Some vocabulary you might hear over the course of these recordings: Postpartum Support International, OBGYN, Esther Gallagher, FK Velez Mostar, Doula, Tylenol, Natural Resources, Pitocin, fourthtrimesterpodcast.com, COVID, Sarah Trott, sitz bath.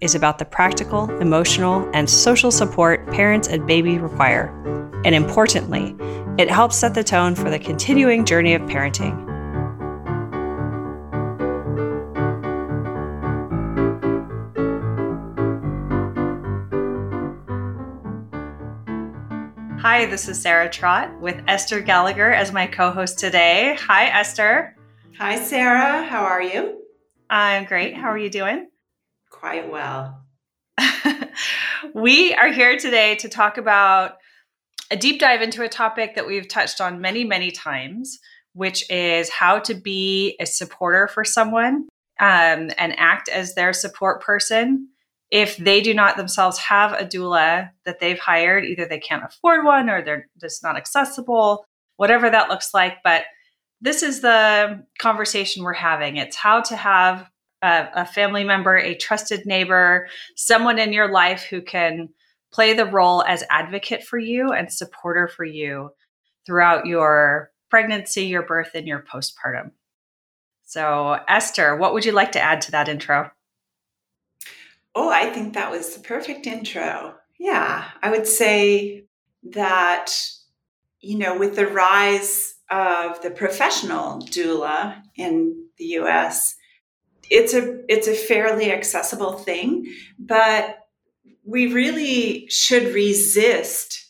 is about the practical, emotional, and social support parents and baby require. And importantly, it helps set the tone for the continuing journey of parenting. Hi, this is Sarah Trott with Esther Gallagher as my co-host today. Hi, Esther. Hi, Sarah. How are you? I'm great. How are you doing? Quite well. We are here today to talk about a deep dive into a topic that we've touched on many, many times, which is how to be a supporter for someone and act as their support person if they do not themselves have a doula that they've hired. Either they can't afford one or they're just not accessible, whatever that looks like. But this is the conversation we're having. It's how to have a family member, a trusted neighbor, someone in your life who can play the role as advocate for you and supporter for you throughout your pregnancy, your birth, and your postpartum. So, Esther, what would you like to add to that intro? Oh, I think that was the perfect intro. Yeah, I would say that, with the rise of the professional doula in the U.S., it's a fairly accessible thing, but we really should resist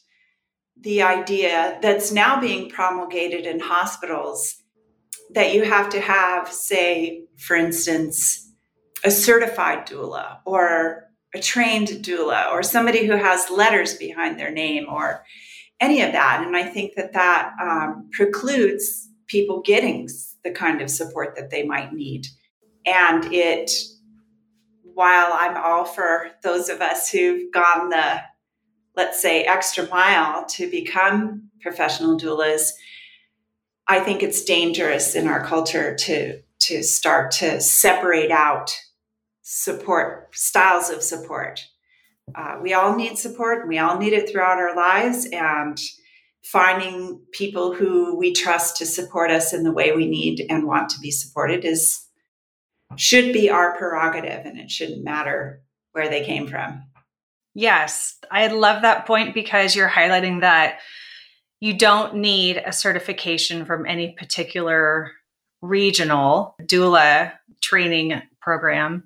the idea that's now being promulgated in hospitals that you have to have, say, for instance, a certified doula or a trained doula or somebody who has letters behind their name or any of that. And I think that precludes people getting the kind of support that they might need. And while I'm all for those of us who've gone the, let's say, extra mile to become professional doulas, I think it's dangerous in our culture to start to separate out support, styles of support. We all need support, and we all need it throughout our lives, and finding people who we trust to support us in the way we need and want to be supported should be our prerogative, and it shouldn't matter where they came from. Yes, I love that point because you're highlighting that you don't need a certification from any particular regional doula training program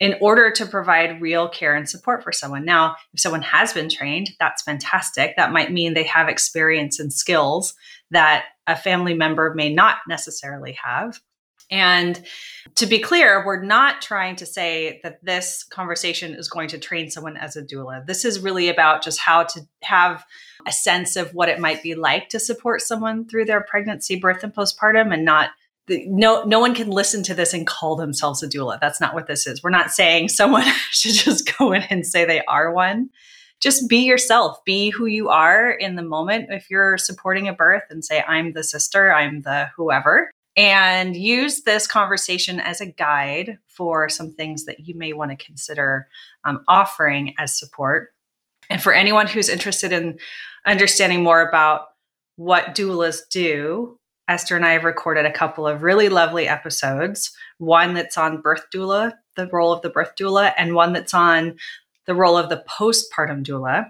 in order to provide real care and support for someone. Now, if someone has been trained, that's fantastic. That might mean they have experience and skills that a family member may not necessarily have. And to be clear, we're not trying to say that this conversation is going to train someone as a doula. This is really about just how to have a sense of what it might be like to support someone through their pregnancy, birth, and postpartum, and no one can listen to this and call themselves a doula. That's not what this is. We're not saying someone should just go in and say they are one. Just be yourself, be who you are in the moment. If you're supporting a birth, and say, I'm the sister, I'm the whoever. And use this conversation as a guide for some things that you may want to consider offering as support. And for anyone who's interested in understanding more about what doulas do, Esther and I have recorded a couple of really lovely episodes. One that's on birth doula, the role of the birth doula, and one that's on the role of the postpartum doula.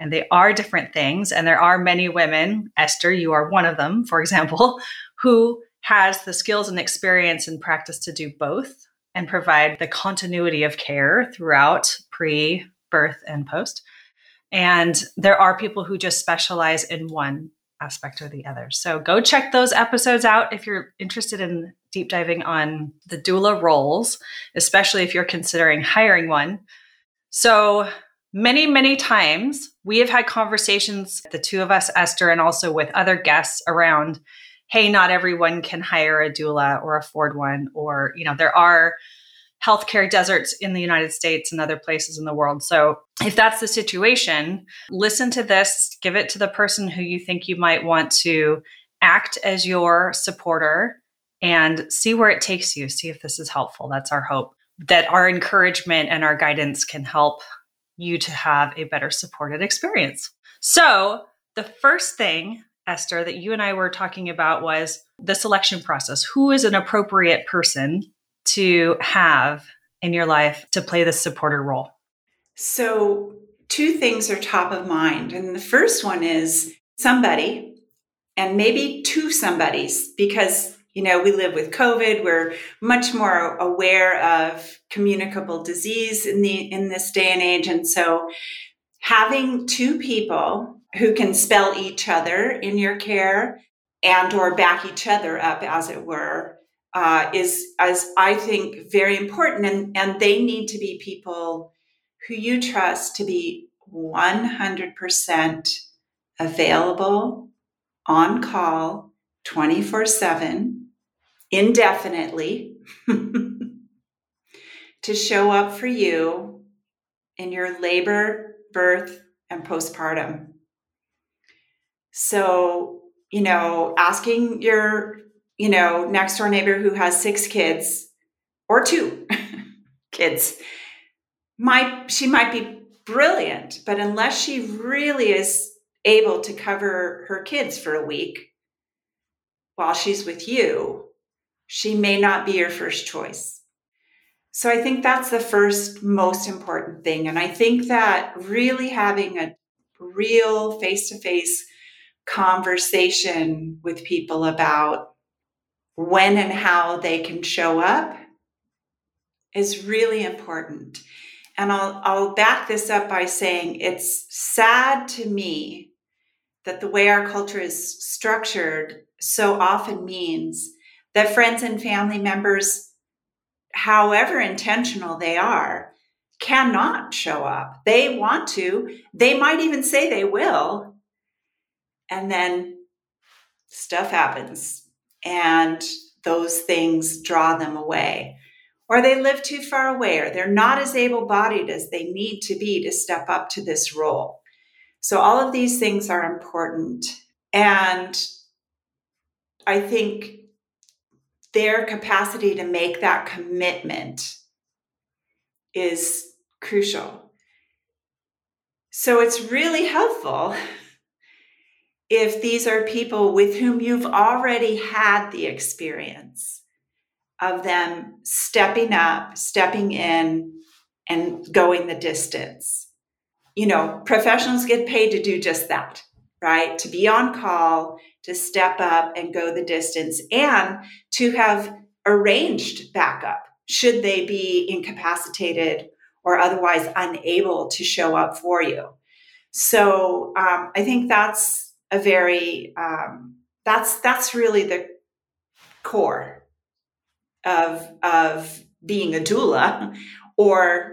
And they are different things. And there are many women, Esther, you are one of them, for example, who has the skills and experience and practice to do both and provide the continuity of care throughout pre-birth and post. And there are people who just specialize in one aspect or the other. So go check those episodes out if you're interested in deep diving on the doula roles, especially if you're considering hiring one. So many, many times we have had conversations, the two of us, Esther, and also with other guests around, hey, not everyone can hire a doula or afford one, or, there are healthcare deserts in the United States and other places in the world. So if that's the situation, listen to this, give it to the person who you think you might want to act as your supporter and see where it takes you. See if this is helpful. That's our hope, that our encouragement and our guidance can help you to have a better supported experience. So the first thing, Esther, that you and I were talking about was the selection process. Who is an appropriate person to have in your life to play this supporter role? So two things are top of mind. And the first one is somebody, and maybe two somebodies, because, you know, we live with COVID. We're much more aware of communicable disease in this day and age. And so having two people who can spell each other in your care and or back each other up, as it were, is, as I think, very important. And they need to be people who you trust to be 100% available, on call, 24/7, indefinitely, to show up for you in your labor, birth, and postpartum. So, you know, asking your, you know, next door neighbor who has 6 kids or 2 kids, she might be brilliant, but unless she really is able to cover her kids for a week while she's with you, she may not be your first choice. So I think that's the first most important thing. And I think that really having a real face-to-face conversation with people about when and how they can show up is really important. And I'll back this up by saying it's sad to me that the way our culture is structured so often means that friends and family members, however intentional they are, cannot show up. They want to, they might even say they will, and then stuff happens and those things draw them away. Or they live too far away, or they're not as able-bodied as they need to be to step up to this role. So all of these things are important. And I think their capacity to make that commitment is crucial. So it's really helpful if these are people with whom you've already had the experience of them stepping up, stepping in, and going the distance. You know, professionals get paid to do just that, right? To be on call, to step up and go the distance, and to have arranged backup should they be incapacitated or otherwise unable to show up for you. So I think that's a very, that's really the core of being a doula, or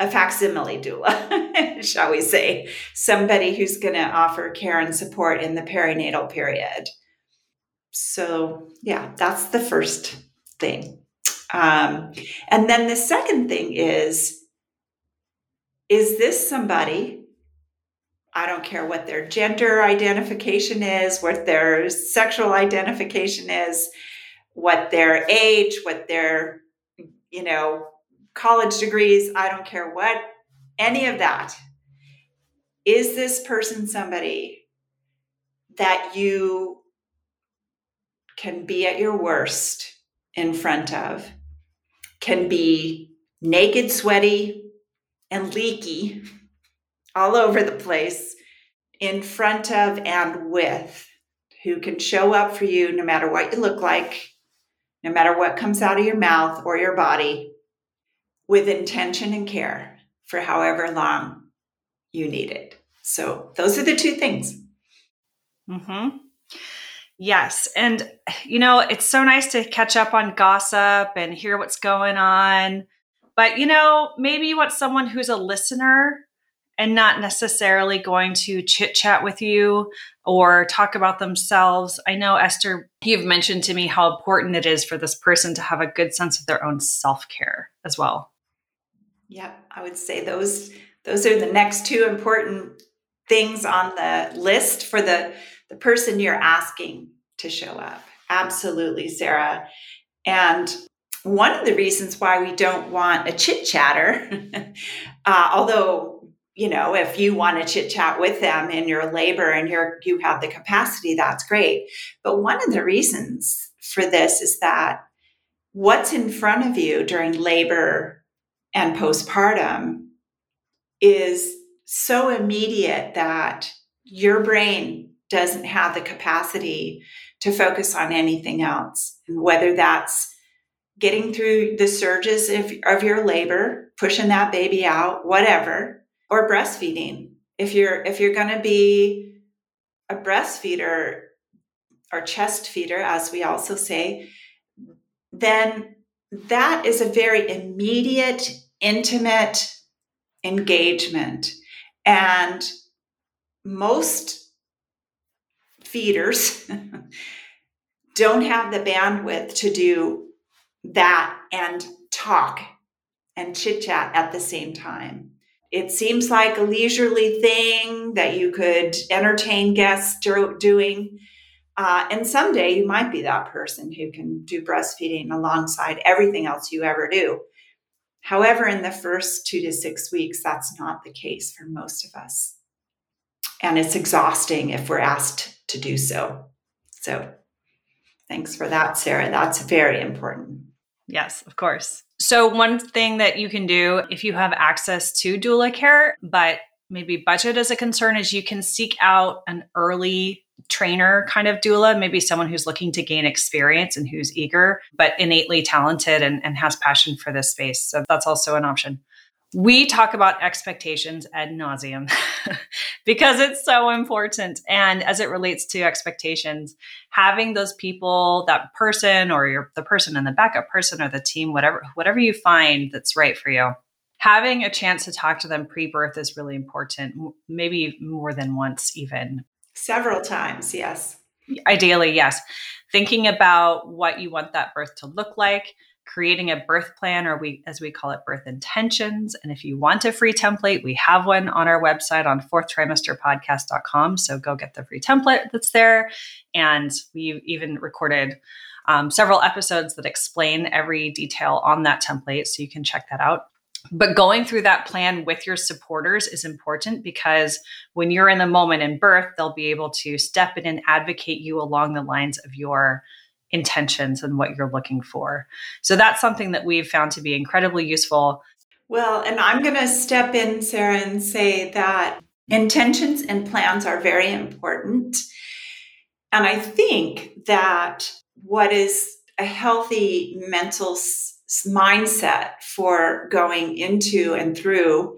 a facsimile doula, shall we say, somebody who's going to offer care and support in the perinatal period. So yeah, that's the first thing. And then the second thing is this somebody, I don't care what their gender identification is, what their sexual identification is, what their age, what their, you know, college degrees, I don't care what, any of that. Is this person somebody that you can be at your worst in front of, can be naked, sweaty, and leaky all over the place in front of and with, who can show up for you no matter what you look like, no matter what comes out of your mouth or your body, with intention and care for however long you need it. So those are the two things. Mm-hmm. Yes. And, you know, it's so nice to catch up on gossip and hear what's going on. But, you know, maybe you want someone who's a listener and not necessarily going to chit chat with you or talk about themselves. I know, Esther, you've mentioned to me how important it is for this person to have a good sense of their own self-care as well. Yeah, I would say those are the next two important things on the list for the person you're asking to show up. Absolutely, Sarah. And one of the reasons why we don't want a chit chatter, although, you know, if you want to chit chat with them in your labor and you have the capacity, that's great. But one of the reasons for this is that what's in front of you during labor and postpartum is so immediate that your brain doesn't have the capacity to focus on anything else. And whether that's getting through the surges of your labor, pushing that baby out, whatever, or breastfeeding. If you're going to be a breastfeeder or chest feeder, as we also say, then that is a very immediate, intimate engagement. And most feeders don't have the bandwidth to do that and talk and chit chat at the same time. It seems like a leisurely thing that you could entertain guests doing. And someday you might be that person who can do breastfeeding alongside everything else you ever do. However, in the first 2 to 6 weeks, that's not the case for most of us. And it's exhausting if we're asked to do so. So thanks for that, Sarah. That's very important. Yes, of course. So one thing that you can do if you have access to doula care, but maybe budget is a concern, is you can seek out an early trainer kind of doula, maybe someone who's looking to gain experience and who's eager, but innately talented and has passion for this space. So that's also an option. We talk about expectations ad nauseum because it's so important. And as it relates to expectations, having those people, that person or the person and the backup person or the team, whatever you find that's right for you, having a chance to talk to them pre-birth is really important, maybe more than once even. Several times, yes. Ideally, yes. Thinking about what you want that birth to look like, creating a birth plan, or as we call it, birth intentions. And if you want a free template, we have one on our website on fourthtrimesterpodcast.com. So go get the free template that's there. And we even recorded several episodes that explain every detail on that template. So you can check that out. But going through that plan with your supporters is important because when you're in the moment in birth, they'll be able to step in and advocate you along the lines of your intentions and what you're looking for. So that's something that we've found to be incredibly useful. Well, and I'm going to step in, Sarah, and say that intentions and plans are very important. And I think that what is a healthy mental mindset for going into and through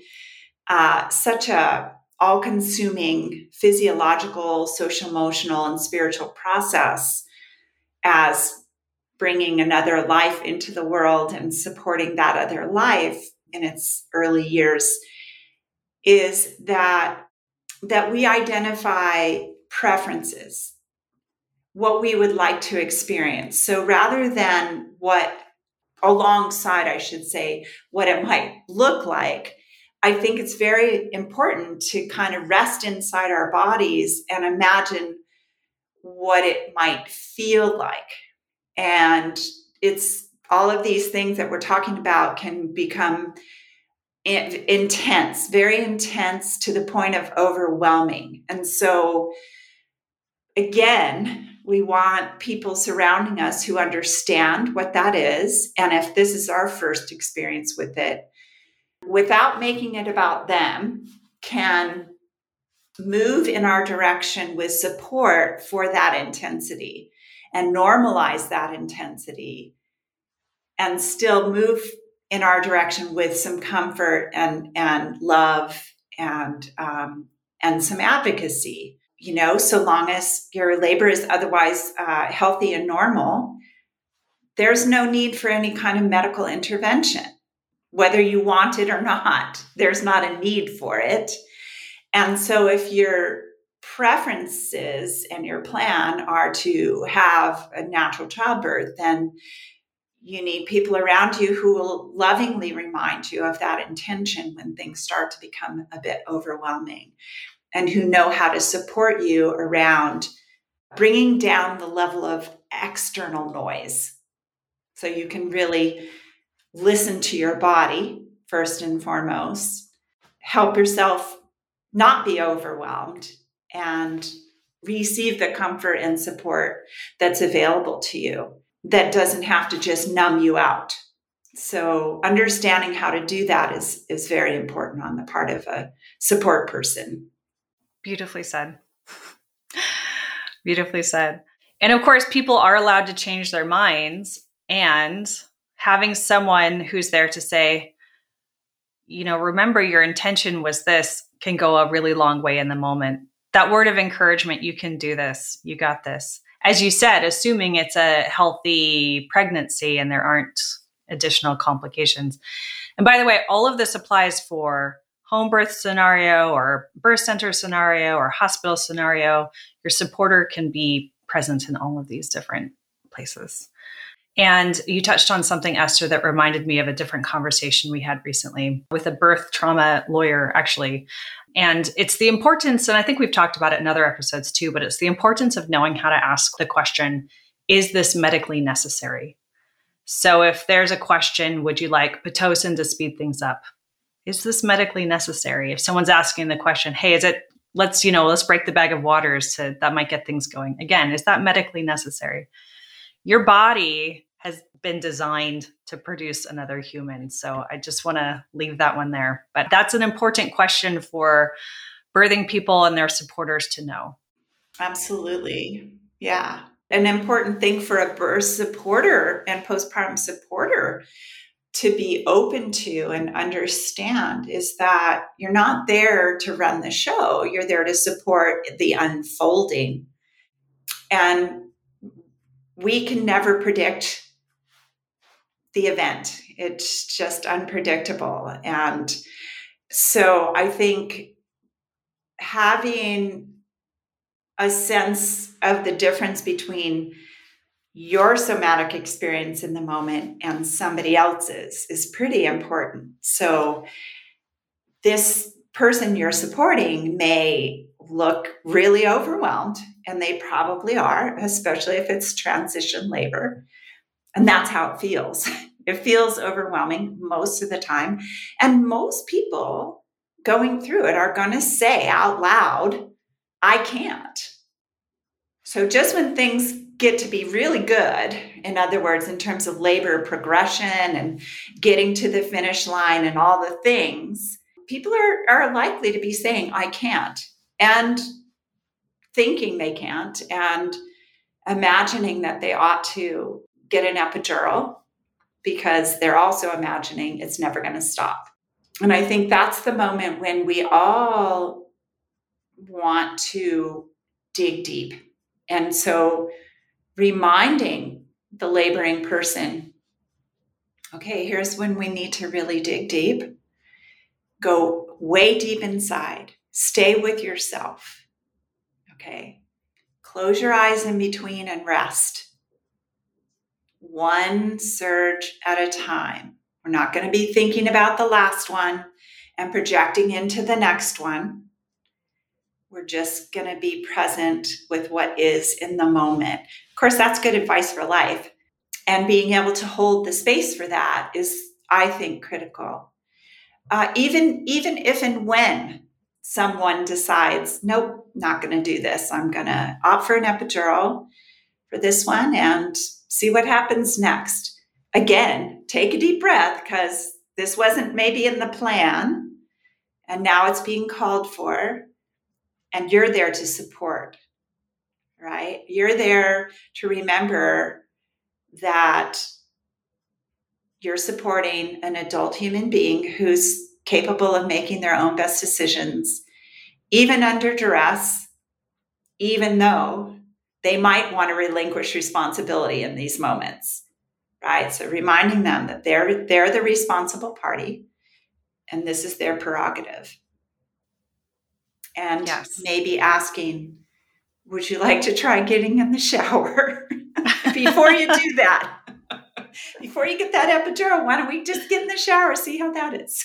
such a all-consuming physiological, social, emotional, and spiritual process as bringing another life into the world and supporting that other life in its early years is that we identify preferences, what we would like to experience. So rather than what it might look like, I think it's very important to kind of rest inside our bodies and imagine what it might feel like. And it's all of these things that we're talking about can become intense, very intense to the point of overwhelming. And so again, we want people surrounding us who understand what that is. And if this is our first experience with it, without making it about them, can move in our direction with support for that intensity and normalize that intensity and still move in our direction with some comfort and love and some advocacy, you know, so long as your labor is otherwise healthy and normal, there's no need for any kind of medical intervention, whether you want it or not. There's not a need for it. And so if your preferences and your plan are to have a natural childbirth, then you need people around you who will lovingly remind you of that intention when things start to become a bit overwhelming, and who know how to support you around bringing down the level of external noise. So you can really listen to your body first and foremost, help yourself not be overwhelmed, and receive the comfort and support that's available to you that doesn't have to just numb you out. So understanding how to do that is very important on the part of a support person. Beautifully said. Beautifully said. And of course, people are allowed to change their minds, and having someone who's there to say, you know, remember your intention was this, can go a really long way in the moment. That word of encouragement, you can do this, you got this. As you said, assuming it's a healthy pregnancy and there aren't additional complications. And by the way, all of this applies for home birth scenario or birth center scenario or hospital scenario. Your supporter can be present in all of these different places. And you touched on something, Esther, that reminded me of a different conversation we had recently with a birth trauma lawyer, actually. And it's the importance, and I think we've talked about it in other episodes too, but it's the importance of knowing how to ask the question, is this medically necessary? So if there's a question, would you like Pitocin to speed things up? Is this medically necessary? If someone's asking the question, hey, is it, let's break the bag of waters to, that might get things going. Again, is that medically necessary? Your body has been designed to produce another human. So I just want to leave that one there. But that's an important question for birthing people and their supporters to know. Absolutely. Yeah. An important thing for a birth supporter and postpartum supporter to be open to and understand is that you're not there to run the show. You're there to support the unfolding. And we can never predict the event. It's just unpredictable. And so I think having a sense of the difference between your somatic experience in the moment and somebody else's is pretty important. So this person you're supporting may look really overwhelmed, and they probably are, especially if it's transition labor. And that's how it feels. It feels overwhelming most of the time. And most people going through it are going to say out loud, I can't. So just when things get to be really good, in other words, in terms of labor progression and getting to the finish line and all the things, people are likely to be saying, I can't. And thinking they can't and imagining that they ought to get an epidural, because they're also imagining it's never going to stop. And I think that's the moment when we all want to dig deep. And so reminding the laboring person, okay, here's when we need to really dig deep. Go way deep inside. Stay with yourself. Okay. Close your eyes in between and rest. One surge at a time. We're not going to be thinking about the last one and projecting into the next one. We're just going to be present with what is in the moment. Of course, that's good advice for life. And being able to hold the space for that is, I think, critical. Even if and when someone decides, nope, not going to do this. I'm going to opt for an epidural for this one and see what happens next. Again, take a deep breath, because this wasn't maybe in the plan and now it's being called for, and you're there to support, right? You're there to remember that you're supporting an adult human being who's capable of making their own best decisions, even under duress, even though they might want to relinquish responsibility in these moments, right? So reminding them that they're the responsible party, and this is their prerogative. and maybe asking, would you like to try getting in the shower? Before you do that, before you get that epidural, why don't we just get in the shower, see how that is?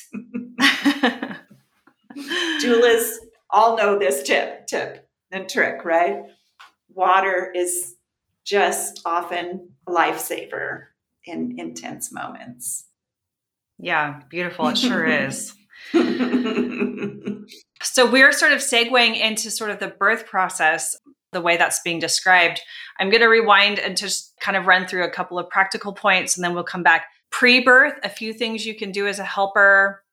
Doulas all know this tip and trick, right? Water is just often a lifesaver in intense moments. Yeah, beautiful. It sure is. So we're sort of segueing into sort of the birth process, the way that's being described. I'm going to rewind and just kind of run through a couple of practical points, and then we'll come back. Pre-birth, a few things you can do as a helper,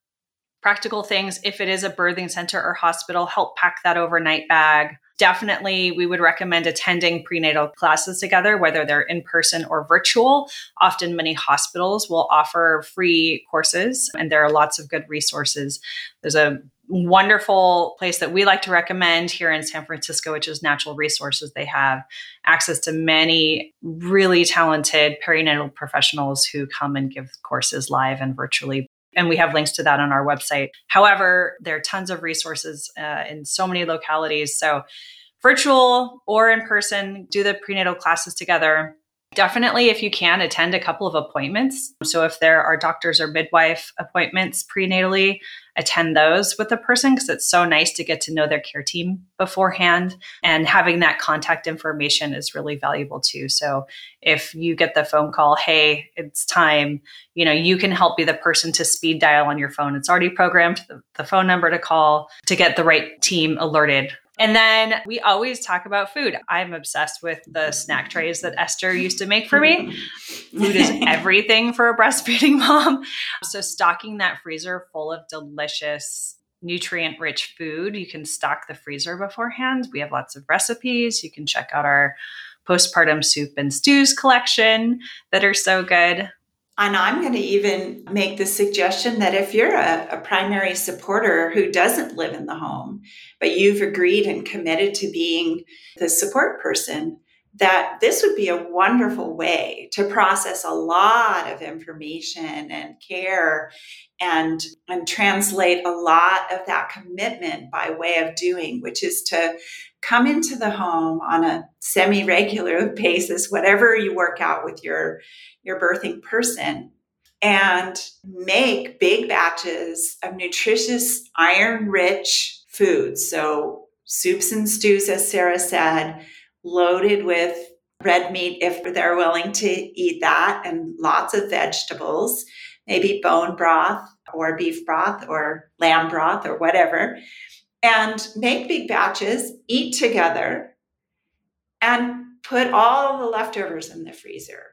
practical things. If it is a birthing center or hospital, help pack that overnight bag. Definitely, we would recommend attending prenatal classes together, whether they're in person or virtual. Often many hospitals will offer free courses, and there are lots of good resources. There's a wonderful place that we like to recommend here in San Francisco, which is Natural Resources. They have access to many really talented perinatal professionals who come and give courses live and virtually. And we have links to that on our website. However, there are tons of resources in so many localities. So virtual or in person, do the prenatal classes together. Definitely, if you can, attend a couple of appointments. So if there are doctors or midwife appointments prenatally, attend those with a person, because it's so nice to get to know their care team beforehand. And having that contact information is really valuable too. So if you get the phone call, hey, it's time, you know, you can help be the person to speed dial on your phone. It's already programmed the phone number to call to get the right team alerted. And then we always talk about food. I'm obsessed with the snack trays that Esther used to make for me. Food is everything for a breastfeeding mom. So stocking that freezer full of delicious, nutrient-rich food. You can stock the freezer beforehand. We have lots of recipes. You can check out our postpartum soup and stews collection that are so good. And I'm going to even make the suggestion that if you're a primary supporter who doesn't live in the home, but you've agreed and committed to being the support person, that this would be a wonderful way to process a lot of information and care and translate a lot of that commitment by way of doing, which is to come into the home on a semi-regular basis, whatever you work out with your birthing person, and make big batches of nutritious, iron-rich foods. So soups and stews, as Sarah said, loaded with red meat if they're willing to eat that, and lots of vegetables, maybe bone broth or beef broth or lamb broth or whatever. And make big batches, eat together, and put all the leftovers in the freezer.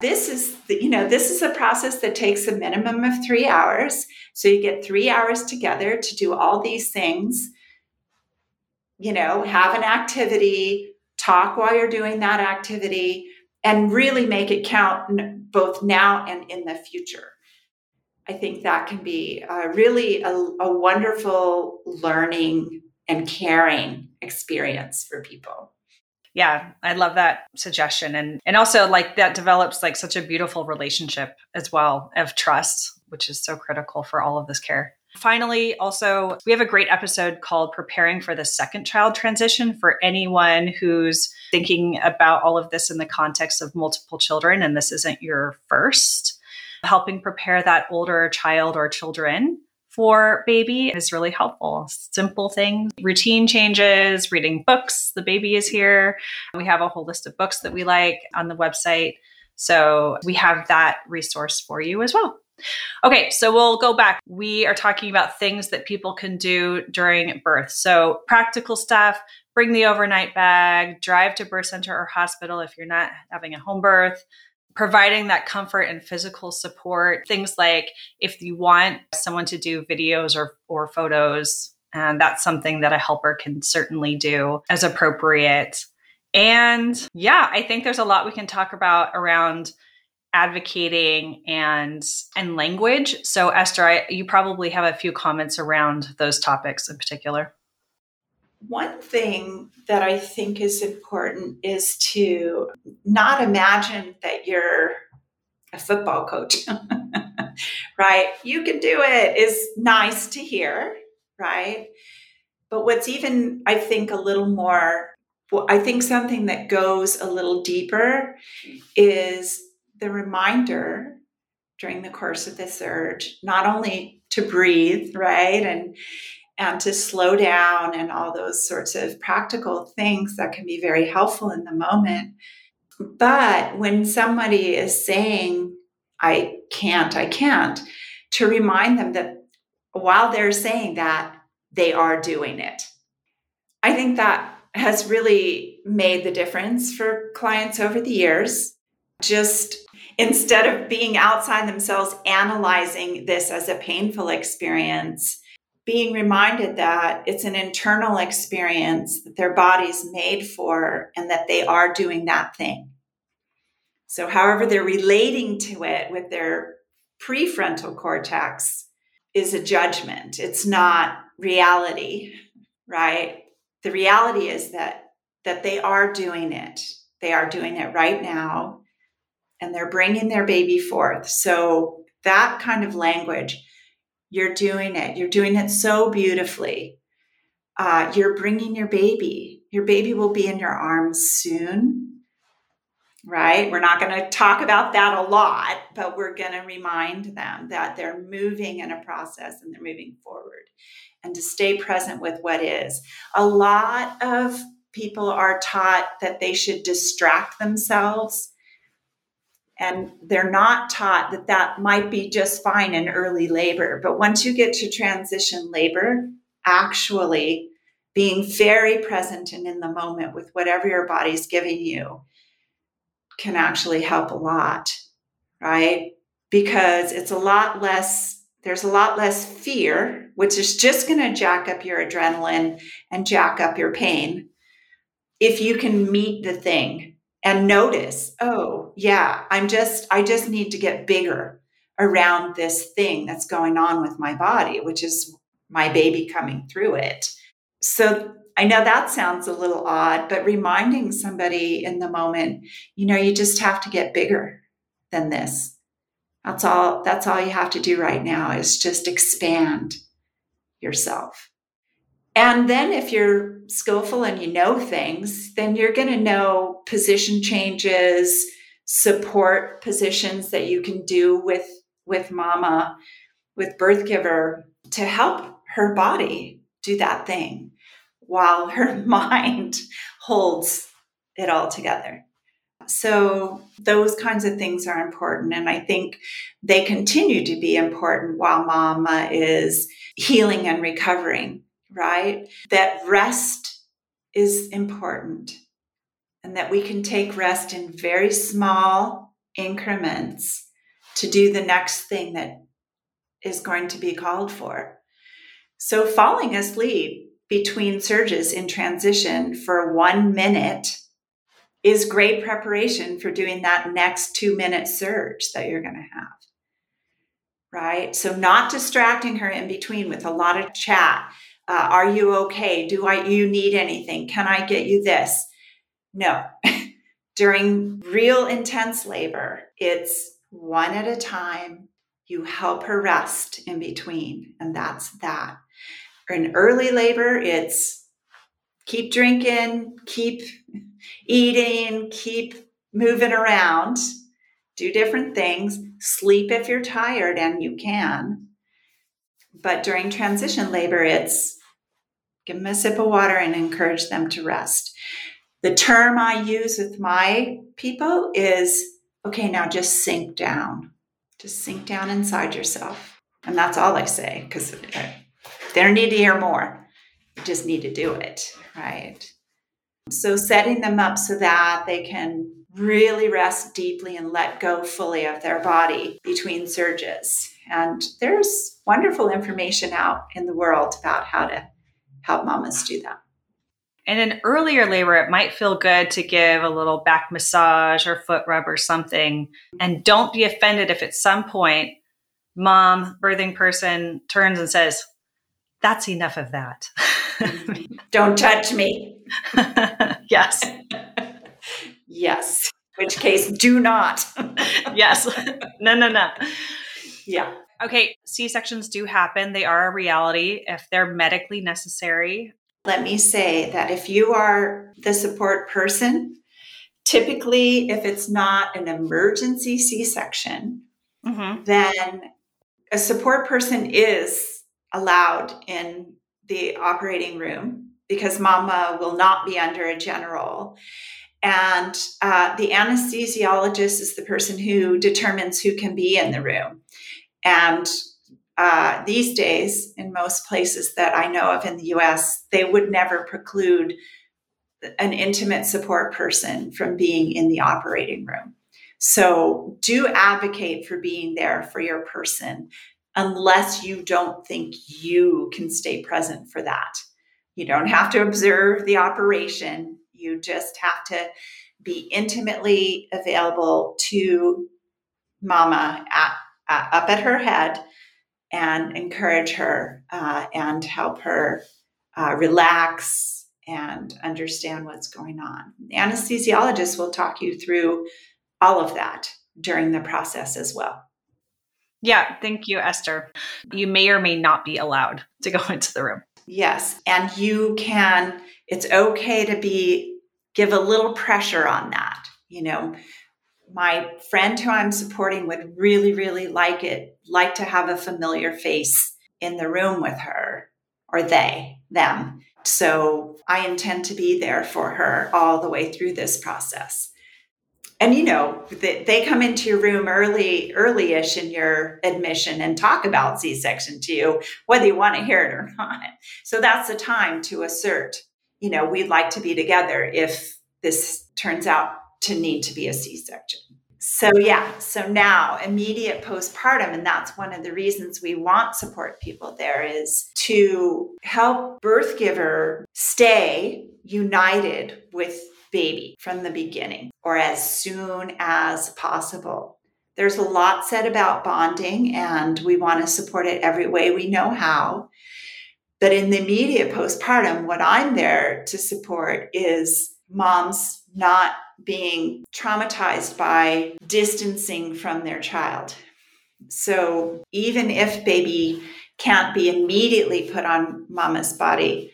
This is, this is a process that takes a minimum of 3 hours. So you get 3 hours together to do all these things, have an activity, talk while you're doing that activity, and really make it count both now and in the future. I think that can be really a wonderful learning and caring experience for people. Yeah, I love that suggestion. And also that develops such a beautiful relationship as well of trust, which is so critical for all of this care. Finally, also, we have a great episode called Preparing for the Second Child Transition for anyone who's thinking about all of this in the context of multiple children, and this isn't your first. Helping prepare that older child or children for baby is really helpful. Simple things, routine changes, reading books. The baby is here. We have a whole list of books that we like on the website. So we have that resource for you as well. Okay, so we'll go back. We are talking about things that people can do during birth. So practical stuff, bring the overnight bag, drive to birth center or hospital if you're not having a home birth. Providing that comfort and physical support, things like if you want someone to do videos or photos, and that's something that a helper can certainly do as appropriate. And yeah, I think there's a lot we can talk about around advocating and language. So Esther, you probably have a few comments around those topics in particular. One thing that I think is important is to not imagine that you're a football coach, right? You can do it is nice to hear, right? But what's even, I think, a little more, well, I think something that goes a little deeper is the reminder during the course of the surge, not only to breathe, right? And to slow down and all those sorts of practical things that can be very helpful in the moment. But when somebody is saying, I can't, to remind them that while they're saying that, they are doing it. I think that has really made the difference for clients over the years. Just instead of being outside themselves, analyzing this as a painful experience, being reminded that it's an internal experience that their body's made for and that they are doing that thing. So however they're relating to it with their prefrontal cortex is a judgment. It's not reality, right? The reality is that they are doing it. They are doing it right now, and they're bringing their baby forth. So that kind of language, you're doing it. You're doing it so beautifully. You're bringing your baby. Your baby will be in your arms soon, right? We're not going to talk about that a lot, but we're going to remind them that they're moving in a process and they're moving forward, and to stay present with what is. A lot of people are taught that they should distract themselves, and they're not taught that that might be just fine in early labor. But once you get to transition labor, actually being very present and in the moment with whatever your body's giving you can actually help a lot, right? Because it's a lot less, there's a lot less fear, which is just going to jack up your adrenaline and jack up your pain if you can meet the thing. And notice, oh, yeah, I just need to get bigger around this thing that's going on with my body, which is my baby coming through it. So I know that sounds a little odd, but reminding somebody in the moment, you know, you just have to get bigger than this. That's all you have to do right now is just expand yourself. And then if you're skillful and you know things, then you're going to know position changes, support positions that you can do with mama, with birth giver, to help her body do that thing while her mind holds it all together. So those kinds of things are important. And I think they continue to be important while mama is healing and recovering. Right? That rest is important, and that we can take rest in very small increments to do the next thing that is going to be called for. So falling asleep between surges in transition for 1 minute is great preparation for doing that next 2-minute surge that you're going to have. Right? So not distracting her in between with a lot of chat. Are you okay? You need anything? Can I get you this? No. During real intense labor, it's one at a time. You help her rest in between, and that's that. In early labor, it's keep drinking, keep eating, keep moving around, do different things, sleep if you're tired and you can. But during transition labor, it's give them a sip of water and encourage them to rest. The term I use with my people is, okay, now just sink down. Just sink down inside yourself. And that's all I say, because they don't need to hear more. You just need to do it, right? So setting them up so that they can really rest deeply and let go fully of their body between surges. And there's wonderful information out in the world about how to help mamas do that. And in earlier labor, it might feel good to give a little back massage or foot rub or something. And don't be offended if at some point mom, birthing person, turns and says, that's enough of that. Don't touch me. Yes. Yes. In which case, do not. Yes. No. Yeah. Okay, C-sections do happen. They are a reality if they're medically necessary. Let me say that if you are the support person, typically if it's not an emergency C-section, then a support person is allowed in the operating room because mama will not be under a general. And the anesthesiologist is the person who determines who can be in the room. And these days, in most places that I know of in the US, they would never preclude an intimate support person from being in the operating room. So do advocate for being there for your person, unless you don't think you can stay present for that. You don't have to observe the operation. You just have to be intimately available to mama up at her head and encourage her and help her relax and understand what's going on. The anesthesiologist will talk you through all of that during the process as well. Yeah. Thank you, Esther. You may or may not be allowed to go into the room. Yes. And you can, it's okay to give a little pressure on that. You know, my friend who I'm supporting would really, really like to have a familiar face in the room with her, or them. So I intend to be there for her all the way through this process. And, you know, they come into your room early-ish in your admission and talk about C-section to you, whether you want to hear it or not. So that's the time to assert, you know, we'd like to be together if this turns out to need to be a C-section. So, yeah. So now immediate postpartum, and that's one of the reasons we want support people there, is to help birth giver stay united with baby from the beginning or as soon as possible. There's a lot said about bonding, and we want to support it every way we know how. But in the immediate postpartum, what I'm there to support is moms not being traumatized by distancing from their child. So even if baby can't be immediately put on mama's body,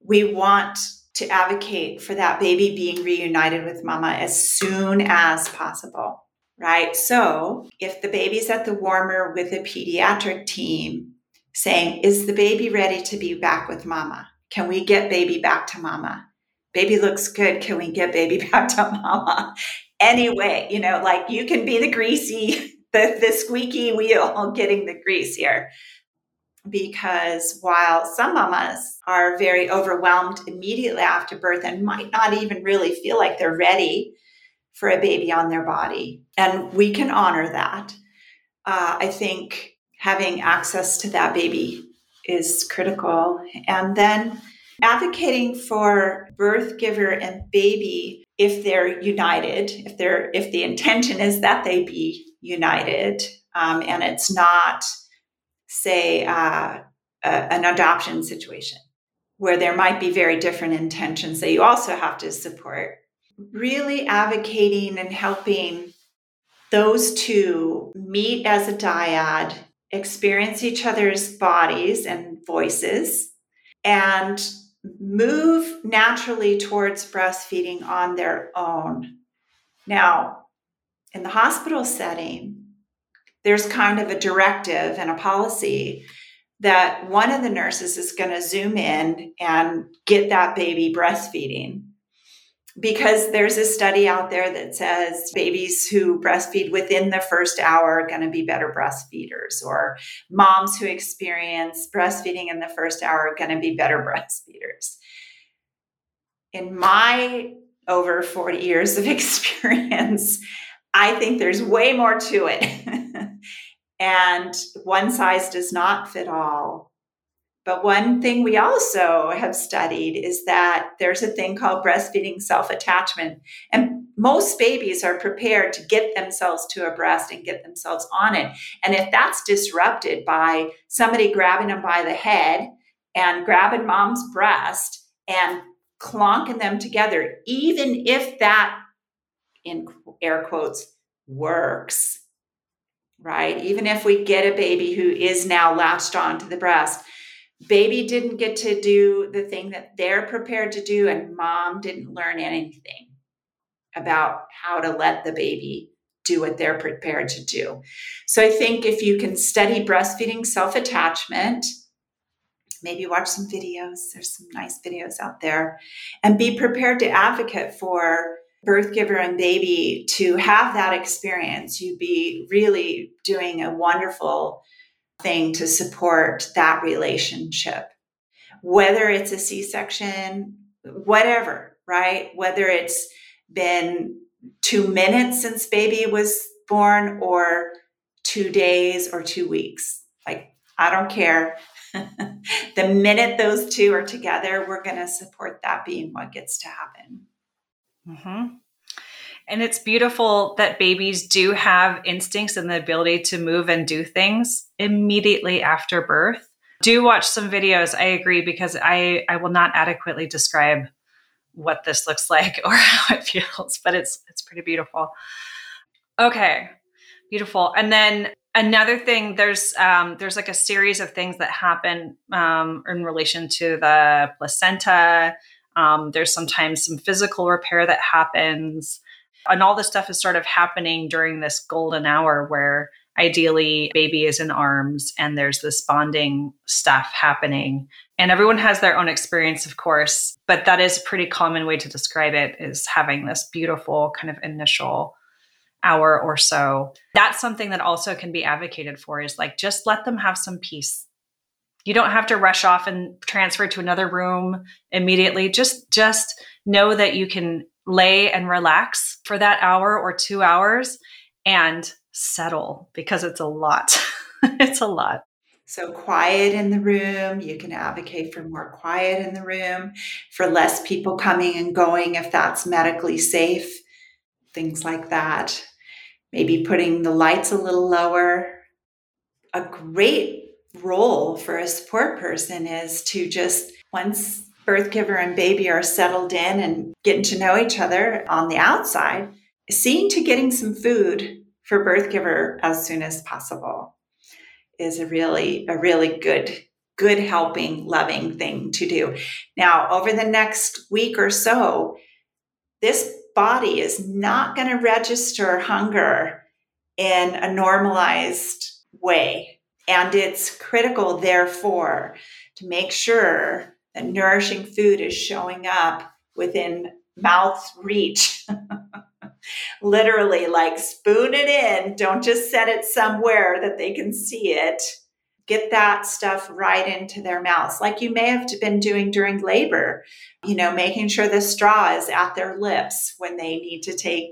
we want to advocate for that baby being reunited with mama as soon as possible, right? So if the baby's at the warmer with a pediatric team saying, is the baby ready to be back with mama? Can we get baby back to mama? Baby looks good. Can we get baby back to mama? Anyway, you know, like you can be the greasy, the squeaky wheel getting the grease here. Because while some mamas are very overwhelmed immediately after birth and might not even really feel like they're ready for a baby on their body, and we can honor that, I think having access to that baby is critical. And then advocating for birth giver and baby, if they're united, if the intention is that they be united, and it's not, say, an adoption situation where there might be very different intentions that you also have to support, really advocating and helping those two meet as a dyad, experience each other's bodies and voices, and move naturally towards breastfeeding on their own. Now, in the hospital setting, there's kind of a directive and a policy that one of the nurses is going to zoom in and get that baby breastfeeding, because there's a study out there that says babies who breastfeed within the first hour are going to be better breastfeeders, or moms who experience breastfeeding in the first hour are going to be better breastfeeders. In my over 40 years of experience, I think there's way more to it. And one size does not fit all. But one thing we also have studied is that there's a thing called breastfeeding self-attachment. And most babies are prepared to get themselves to a breast and get themselves on it. And if that's disrupted by somebody grabbing them by the head and grabbing mom's breast and clonking them together, even if that, in air quotes, works, right? Even if we get a baby who is now latched onto the breast, baby didn't get to do the thing that they're prepared to do, and mom didn't learn anything about how to let the baby do what they're prepared to do. So I think if you can study breastfeeding self-attachment, maybe watch some videos. There's some nice videos out there, and be prepared to advocate for birth giver and baby to have that experience. You'd be really doing a wonderful thing to support that relationship, whether it's a C-section, whatever, right? Whether it's been 2 minutes since baby was born or 2 days or 2 weeks. Like, I don't care. The minute those two are together, we're going to support that being what gets to happen. Mm-hmm. And it's beautiful that babies do have instincts and the ability to move and do things immediately after birth. Do watch some videos. I agree, because I will not adequately describe what this looks like or how it feels, but it's pretty beautiful. Okay. Beautiful. And then another thing, there's like a series of things that happen in relation to the placenta. There's sometimes some physical repair that happens, and all this stuff is sort of happening during this golden hour where ideally baby is in arms and there's this bonding stuff happening, and everyone has their own experience, of course, but that is a pretty common way to describe it, is having this beautiful kind of initial hour or so. That's something that also can be advocated for, is like, just let them have some peace. You don't have to rush off and transfer to another room immediately. Just know that you can lay and relax for that hour or 2 hours and settle, because it's a lot. It's a lot. So quiet in the room. You can advocate for more quiet in the room, for less people coming and going if that's medically safe, things like that. Maybe putting the lights a little lower. A great role for a support person is to just, once birth giver and baby are settled in and getting to know each other on the outside, seeing to getting some food for birth giver as soon as possible is a really good helping, loving thing to do. Now, over the next week or so, this body is not going to register hunger in a normalized way. And it's critical, therefore, to make sure that nourishing food is showing up within mouth reach. Literally, like, spoon it in. Don't just set it somewhere that they can see it. Get that stuff right into their mouths, like you may have been doing during labor, you know, making sure the straw is at their lips when they need to take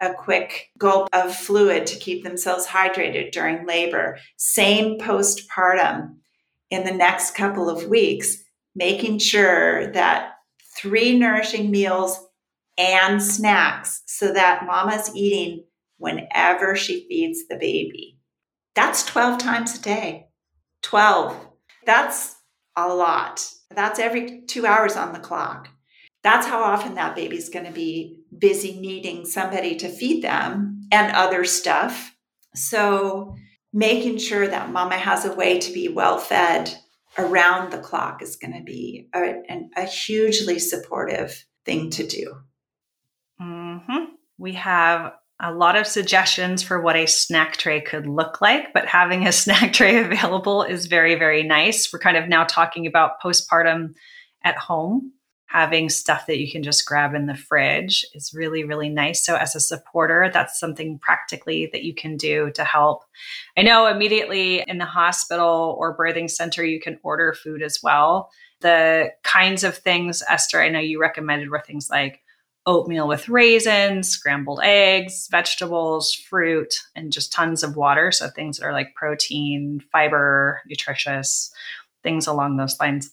a quick gulp of fluid to keep themselves hydrated during labor. Same postpartum in the next couple of weeks, making sure that 3 nourishing meals and snacks, so that mama's eating whenever she feeds the baby. That's 12 times a day. 12. That's a lot. That's every 2 hours on the clock. That's how often that baby's going to be busy needing somebody to feed them and other stuff. So making sure that mama has a way to be well fed around the clock is going to be a hugely supportive thing to do. Mm-hmm. We have a lot of suggestions for what a snack tray could look like, but having a snack tray available is very, very nice. We're kind of now talking about postpartum at home. Having stuff that you can just grab in the fridge is really, really nice. So as a supporter, that's something practically that you can do to help. I know immediately in the hospital or birthing center, you can order food as well. The kinds of things, Esther, I know you recommended were things like oatmeal with raisins, scrambled eggs, vegetables, fruit, and just tons of water. So things that are like protein, fiber, nutritious, things along those lines.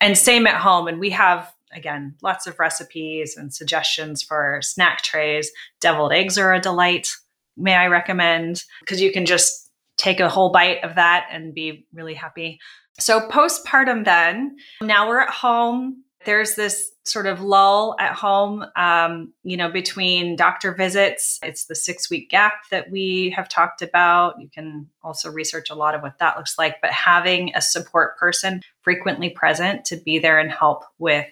And same at home. And we have, again, lots of recipes and suggestions for snack trays. Deviled eggs are a delight, may I recommend, because you can just take a whole bite of that and be really happy. So postpartum then, now we're at home. There's this sort of lull at home, between doctor visits. It's the 6-week gap that we have talked about. You can also research a lot of what that looks like, but having a support person frequently present to be there and help with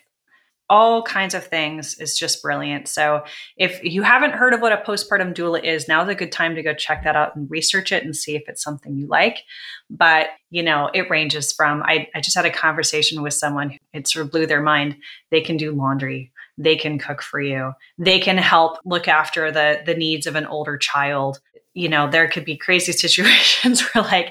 all kinds of things is just brilliant. So if you haven't heard of what a postpartum doula is, now's a good time to go check that out and research it and see if it's something you like. But, it ranges from, I just had a conversation with someone who it sort of blew their mind. They can do laundry. They can cook for you. They can help look after the needs of an older child. There could be crazy situations where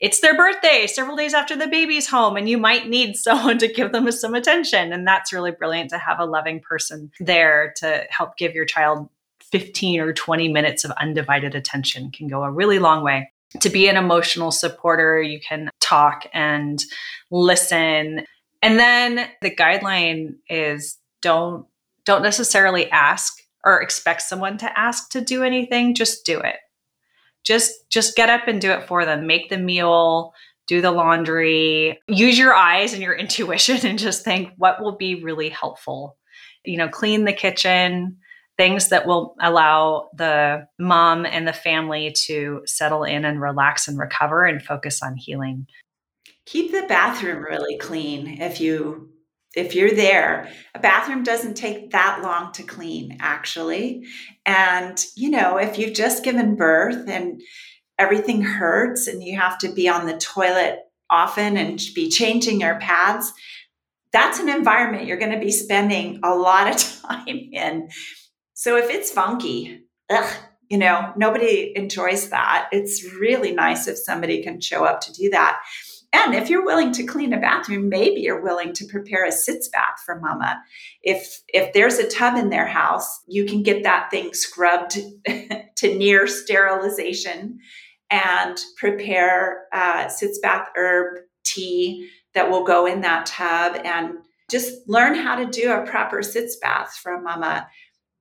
it's their birthday several days after the baby's home, and you might need someone to give them some attention. And that's really brilliant to have a loving person there to help give your child 15 or 20 minutes of undivided attention. Can go a really long way. To be an emotional supporter, you can talk and listen. And then the guideline is don't necessarily ask or expect someone to ask to do anything. Just do it. Just get up and do it for them. Make the meal, do the laundry, use your eyes and your intuition and just think what will be really helpful. Clean the kitchen, things that will allow the mom and the family to settle in and relax and recover and focus on healing. Keep the bathroom really clean if you're there. A bathroom doesn't take that long to clean, actually. And, if you've just given birth and everything hurts and you have to be on the toilet often and be changing your pads, that's an environment you're going to be spending a lot of time in. So if it's funky, nobody enjoys that. It's really nice if somebody can show up to do that. And if you're willing to clean a bathroom, maybe you're willing to prepare a sitz bath for mama. If there's a tub in their house, you can get that thing scrubbed to near sterilization and prepare sitz bath herb tea that will go in that tub, and just learn how to do a proper sitz bath for mama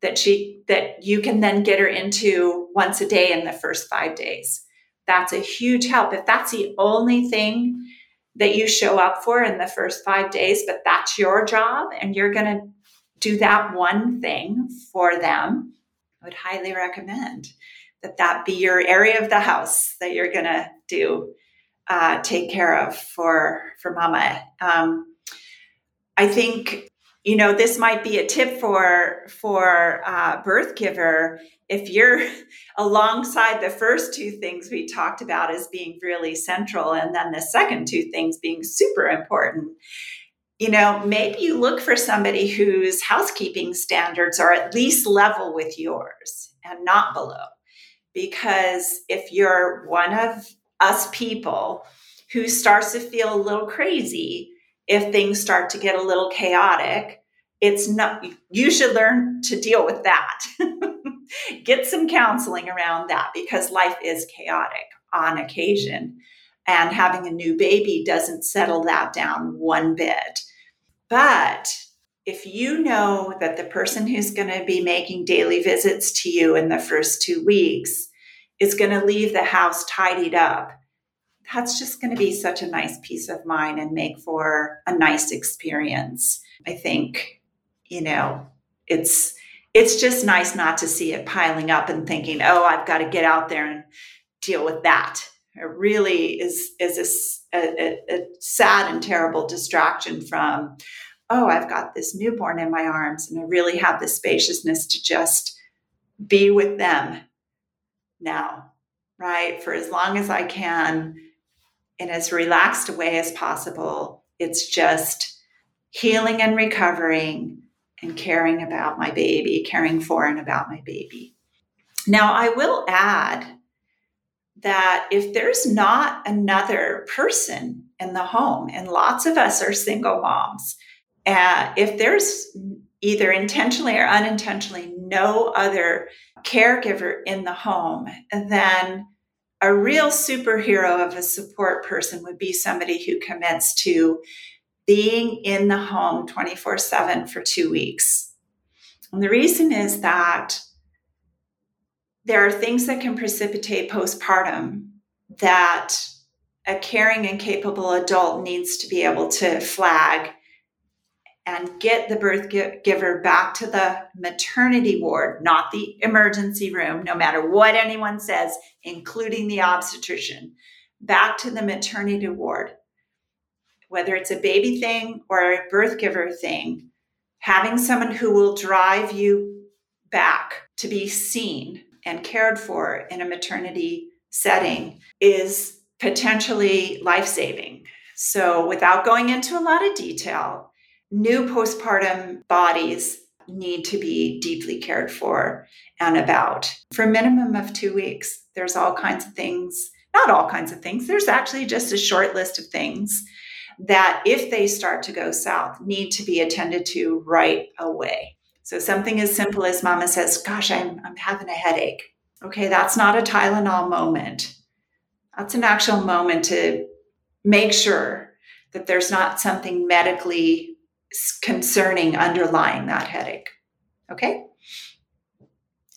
that you can then get her into once a day in the first 5 days. That's a huge help. If that's the only thing that you show up for in the first 5 days, but that's your job and you're going to do that one thing for them, I would highly recommend that be your area of the house that you're going to do, take care of for mama. I think, this might be a tip for birth giver. If you're alongside the first two things we talked about as being really central, and then the second two things being super important, maybe you look for somebody whose housekeeping standards are at least level with yours and not below. Because if you're one of us people who starts to feel a little crazy, if things start to get a little chaotic, you should learn to deal with that. Get some counseling around that, because life is chaotic on occasion, and having a new baby doesn't settle that down one bit. But if you know that the person who's going to be making daily visits to you in the first 2 weeks is going to leave the house tidied up, that's just going to be such a nice peace of mind and make for a nice experience. I think, it's just nice not to see it piling up and thinking, oh, I've got to get out there and deal with that. It really is a sad and terrible distraction from, oh, I've got this newborn in my arms and I really have the spaciousness to just be with them now, right? For as long as I can, in as relaxed a way as possible. It's just healing and recovering and caring about my baby, caring for and about my baby. Now, I will add that if there's not another person in the home, and lots of us are single moms, if there's either intentionally or unintentionally no other caregiver in the home, then a real superhero of a support person would be somebody who commits to being in the home 24/7 for 2 weeks. And the reason is that there are things that can precipitate postpartum that a caring and capable adult needs to be able to flag and get the birth giver back to the maternity ward, not the emergency room, no matter what anyone says, including the obstetrician, back to the maternity ward. Whether it's a baby thing or a birth giver thing, having someone who will drive you back to be seen and cared for in a maternity setting is potentially life-saving. So without going into a lot of detail, new postpartum bodies need to be deeply cared for and about for a minimum of 2 weeks. There's all kinds of things, not all kinds of things. There's actually just a short list of things that if they start to go south, need to be attended to right away. So something as simple as mama says, gosh, I'm having a headache. Okay, that's not a Tylenol moment. That's an actual moment to make sure that there's not something medically concerning underlying that headache. Okay?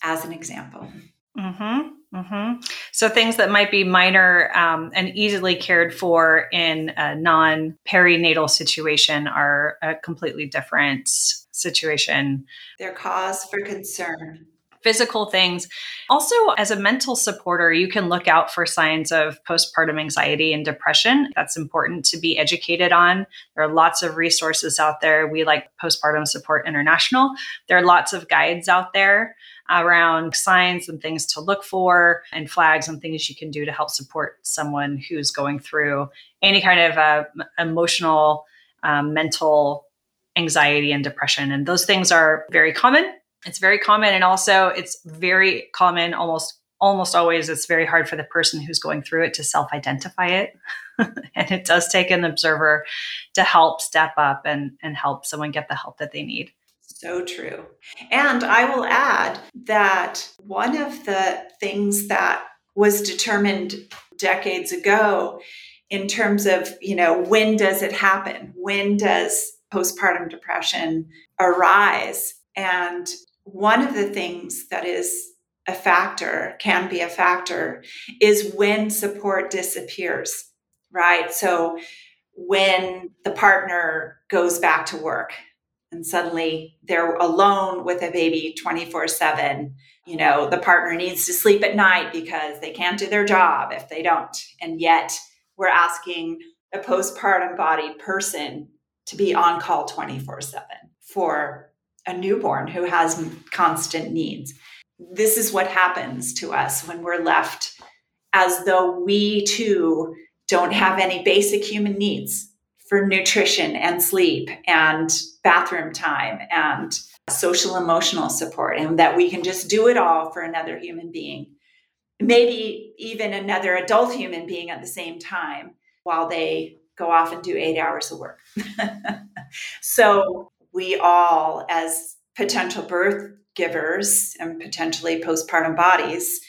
As an example. Mm-hmm. Mm-hmm. So things that might be minor and easily cared for in a non-perinatal situation are a completely different situation. They're cause for concern. Physical things. Also, as a mental supporter, you can look out for signs of postpartum anxiety and depression. That's important to be educated on. There are lots of resources out there. We like Postpartum Support International. There are lots of guides out there around signs and things to look for and flags and things you can do to help support someone who's going through any kind of emotional, mental anxiety and depression. And those things are very common. It's very common. And also it's very common, almost always, it's very hard for the person who's going through it to self-identify it. And it does take an observer to help step up and help someone get the help that they need. So true. And I will add that one of the things that was determined decades ago in terms of, when does it happen? When does postpartum depression arise? And one of the things that can be a factor, is when support disappears, right? So when the partner goes back to work and suddenly they're alone with a baby 24/7, the partner needs to sleep at night because they can't do their job if they don't. And yet we're asking a postpartum body person to be on call 24/7 for a newborn who has constant needs. This is what happens to us when we're left as though we too don't have any basic human needs for nutrition and sleep and bathroom time and social emotional support, and that we can just do it all for another human being, maybe even another adult human being at the same time while they go off and do 8 hours of work. So we all, as potential birth givers and potentially postpartum bodies,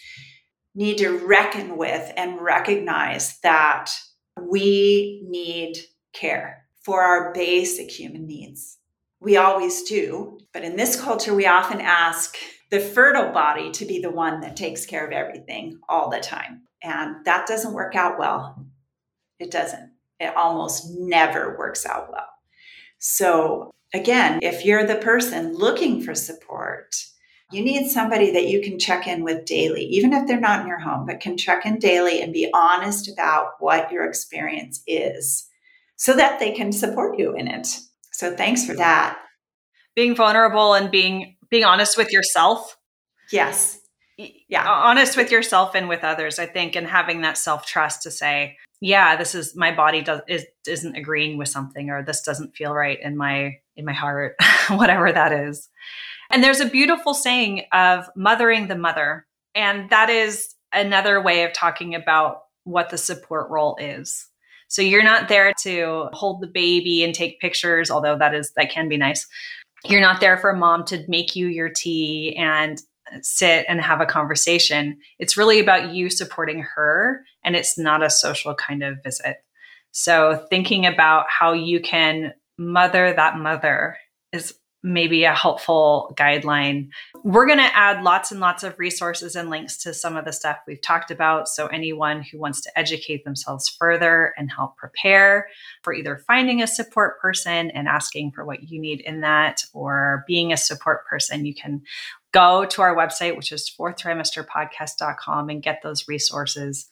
need to reckon with and recognize that we need care for our basic human needs. We always do, but in this culture, we often ask the fertile body to be the one that takes care of everything all the time. And that doesn't work out well. It doesn't. It almost never works out well. So again, if you're the person looking for support, you need somebody that you can check in with daily, even if they're not in your home, but can check in daily and be honest about what your experience is so that they can support you in it. So thanks for that. Being vulnerable and being honest with yourself. Yes. Yeah. Honest with yourself and with others, I think, and having that self-trust to say, yeah, this is my body isn't agreeing with something, or this doesn't feel right in my heart, whatever that is. And there's a beautiful saying of mothering the mother. And that is another way of talking about what the support role is. So you're not there to hold the baby and take pictures, although that can be nice. You're not there for mom to make you your tea and sit and have a conversation. It's really about you supporting her, and it's not a social kind of visit. So thinking about how you can mother that mother is maybe a helpful guideline. We're going to add lots and lots of resources and links to some of the stuff we've talked about. So anyone who wants to educate themselves further and help prepare for either finding a support person and asking for what you need in that, or being a support person, you can go to our website, which is fourthtrimesterpodcast.com, and get those resources.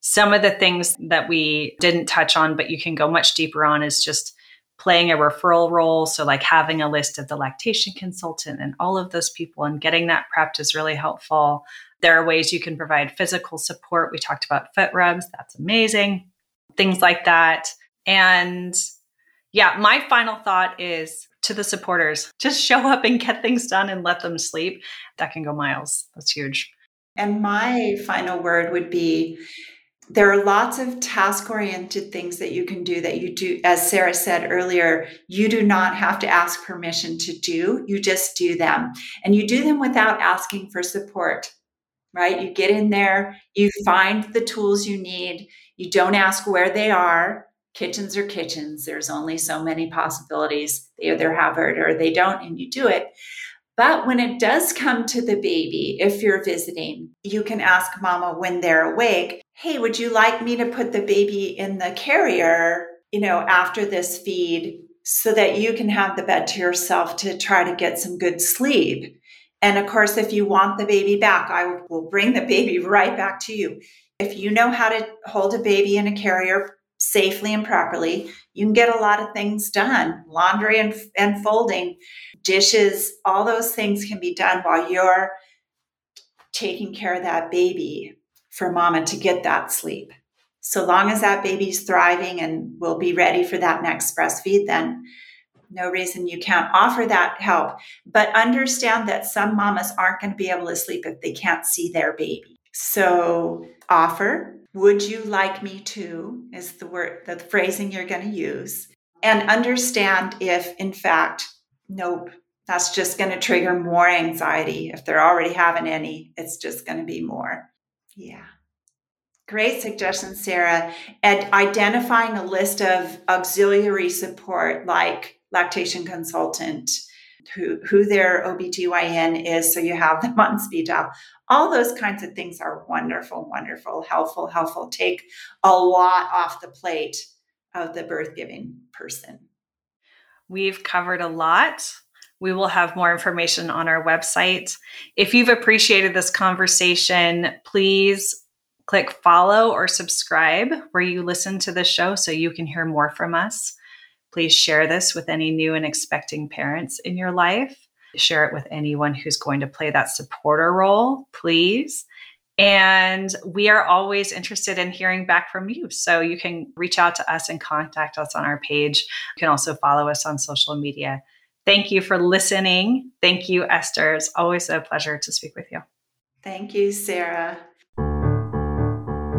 Some of the things that we didn't touch on, but you can go much deeper on, is just playing a referral role. So like having a list of the lactation consultant and all of those people and getting that prepped is really helpful. There are ways you can provide physical support. We talked about foot rubs. That's amazing. Things like that. And yeah, my final thought is to the supporters, just show up and get things done and let them sleep. That can go miles. That's huge. And my final word would be, there are lots of task-oriented things that you can do that you do, as Sarah said earlier, you do not have to ask permission to do, you just do them. And you do them without asking for support, right? You get in there, you find the tools you need, you don't ask where they are. Kitchens are kitchens. There's only so many possibilities. They either have it or they don't, and you do it. But when it does come to the baby, if you're visiting, you can ask mama when they're awake, hey, would you like me to put the baby in the carrier, after this feed so that you can have the bed to yourself to try to get some good sleep? And of course, if you want the baby back, I will bring the baby right back to you. If you know how to hold a baby in a carrier safely and properly, you can get a lot of things done, laundry and folding, dishes, all those things can be done while you're taking care of that baby for mama to get that sleep. So long as that baby's thriving and will be ready for that next breastfeed, then no reason you can't offer that help. But understand that some mamas aren't going to be able to sleep if they can't see their baby. So offer. Would you like me to is the word, the phrasing you're going to use, and understand if in fact, nope, that's just going to trigger more anxiety. If they're already having any, it's just going to be more. Yeah. Great suggestion, Sarah. And identifying a list of auxiliary support like lactation consultant, who their OBGYN is, so you have them on speed dial. All those kinds of things are wonderful, wonderful, helpful, take a lot off the plate of the birth giving person. We've covered a lot. We will have more information on our website. If you've appreciated this conversation, please click follow or subscribe where you listen to the show so you can hear more from us. Please share this with any new and expecting parents in your life. Share it with anyone who's going to play that supporter role, please. And we are always interested in hearing back from you. So you can reach out to us and contact us on our page. You can also follow us on social media. Thank you for listening. Thank you, Esther. It's always a pleasure to speak with you. Thank you, Sarah.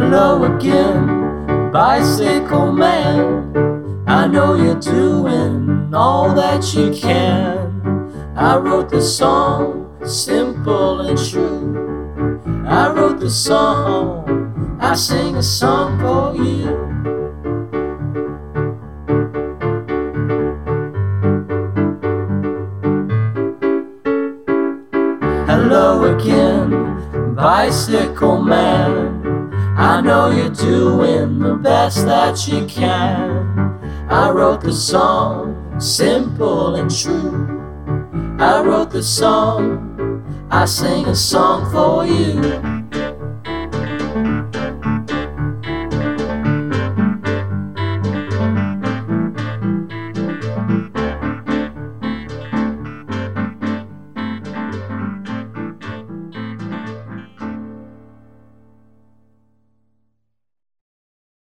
hello again, bicycle man. I know you're doing all that you can. I wrote this song, simple and true. I wrote this song, I sing a song for you. Hello again, bicycle man. I know you're doing the best that you can. I wrote the song, simple and true. I wrote the song, I sing a song for you.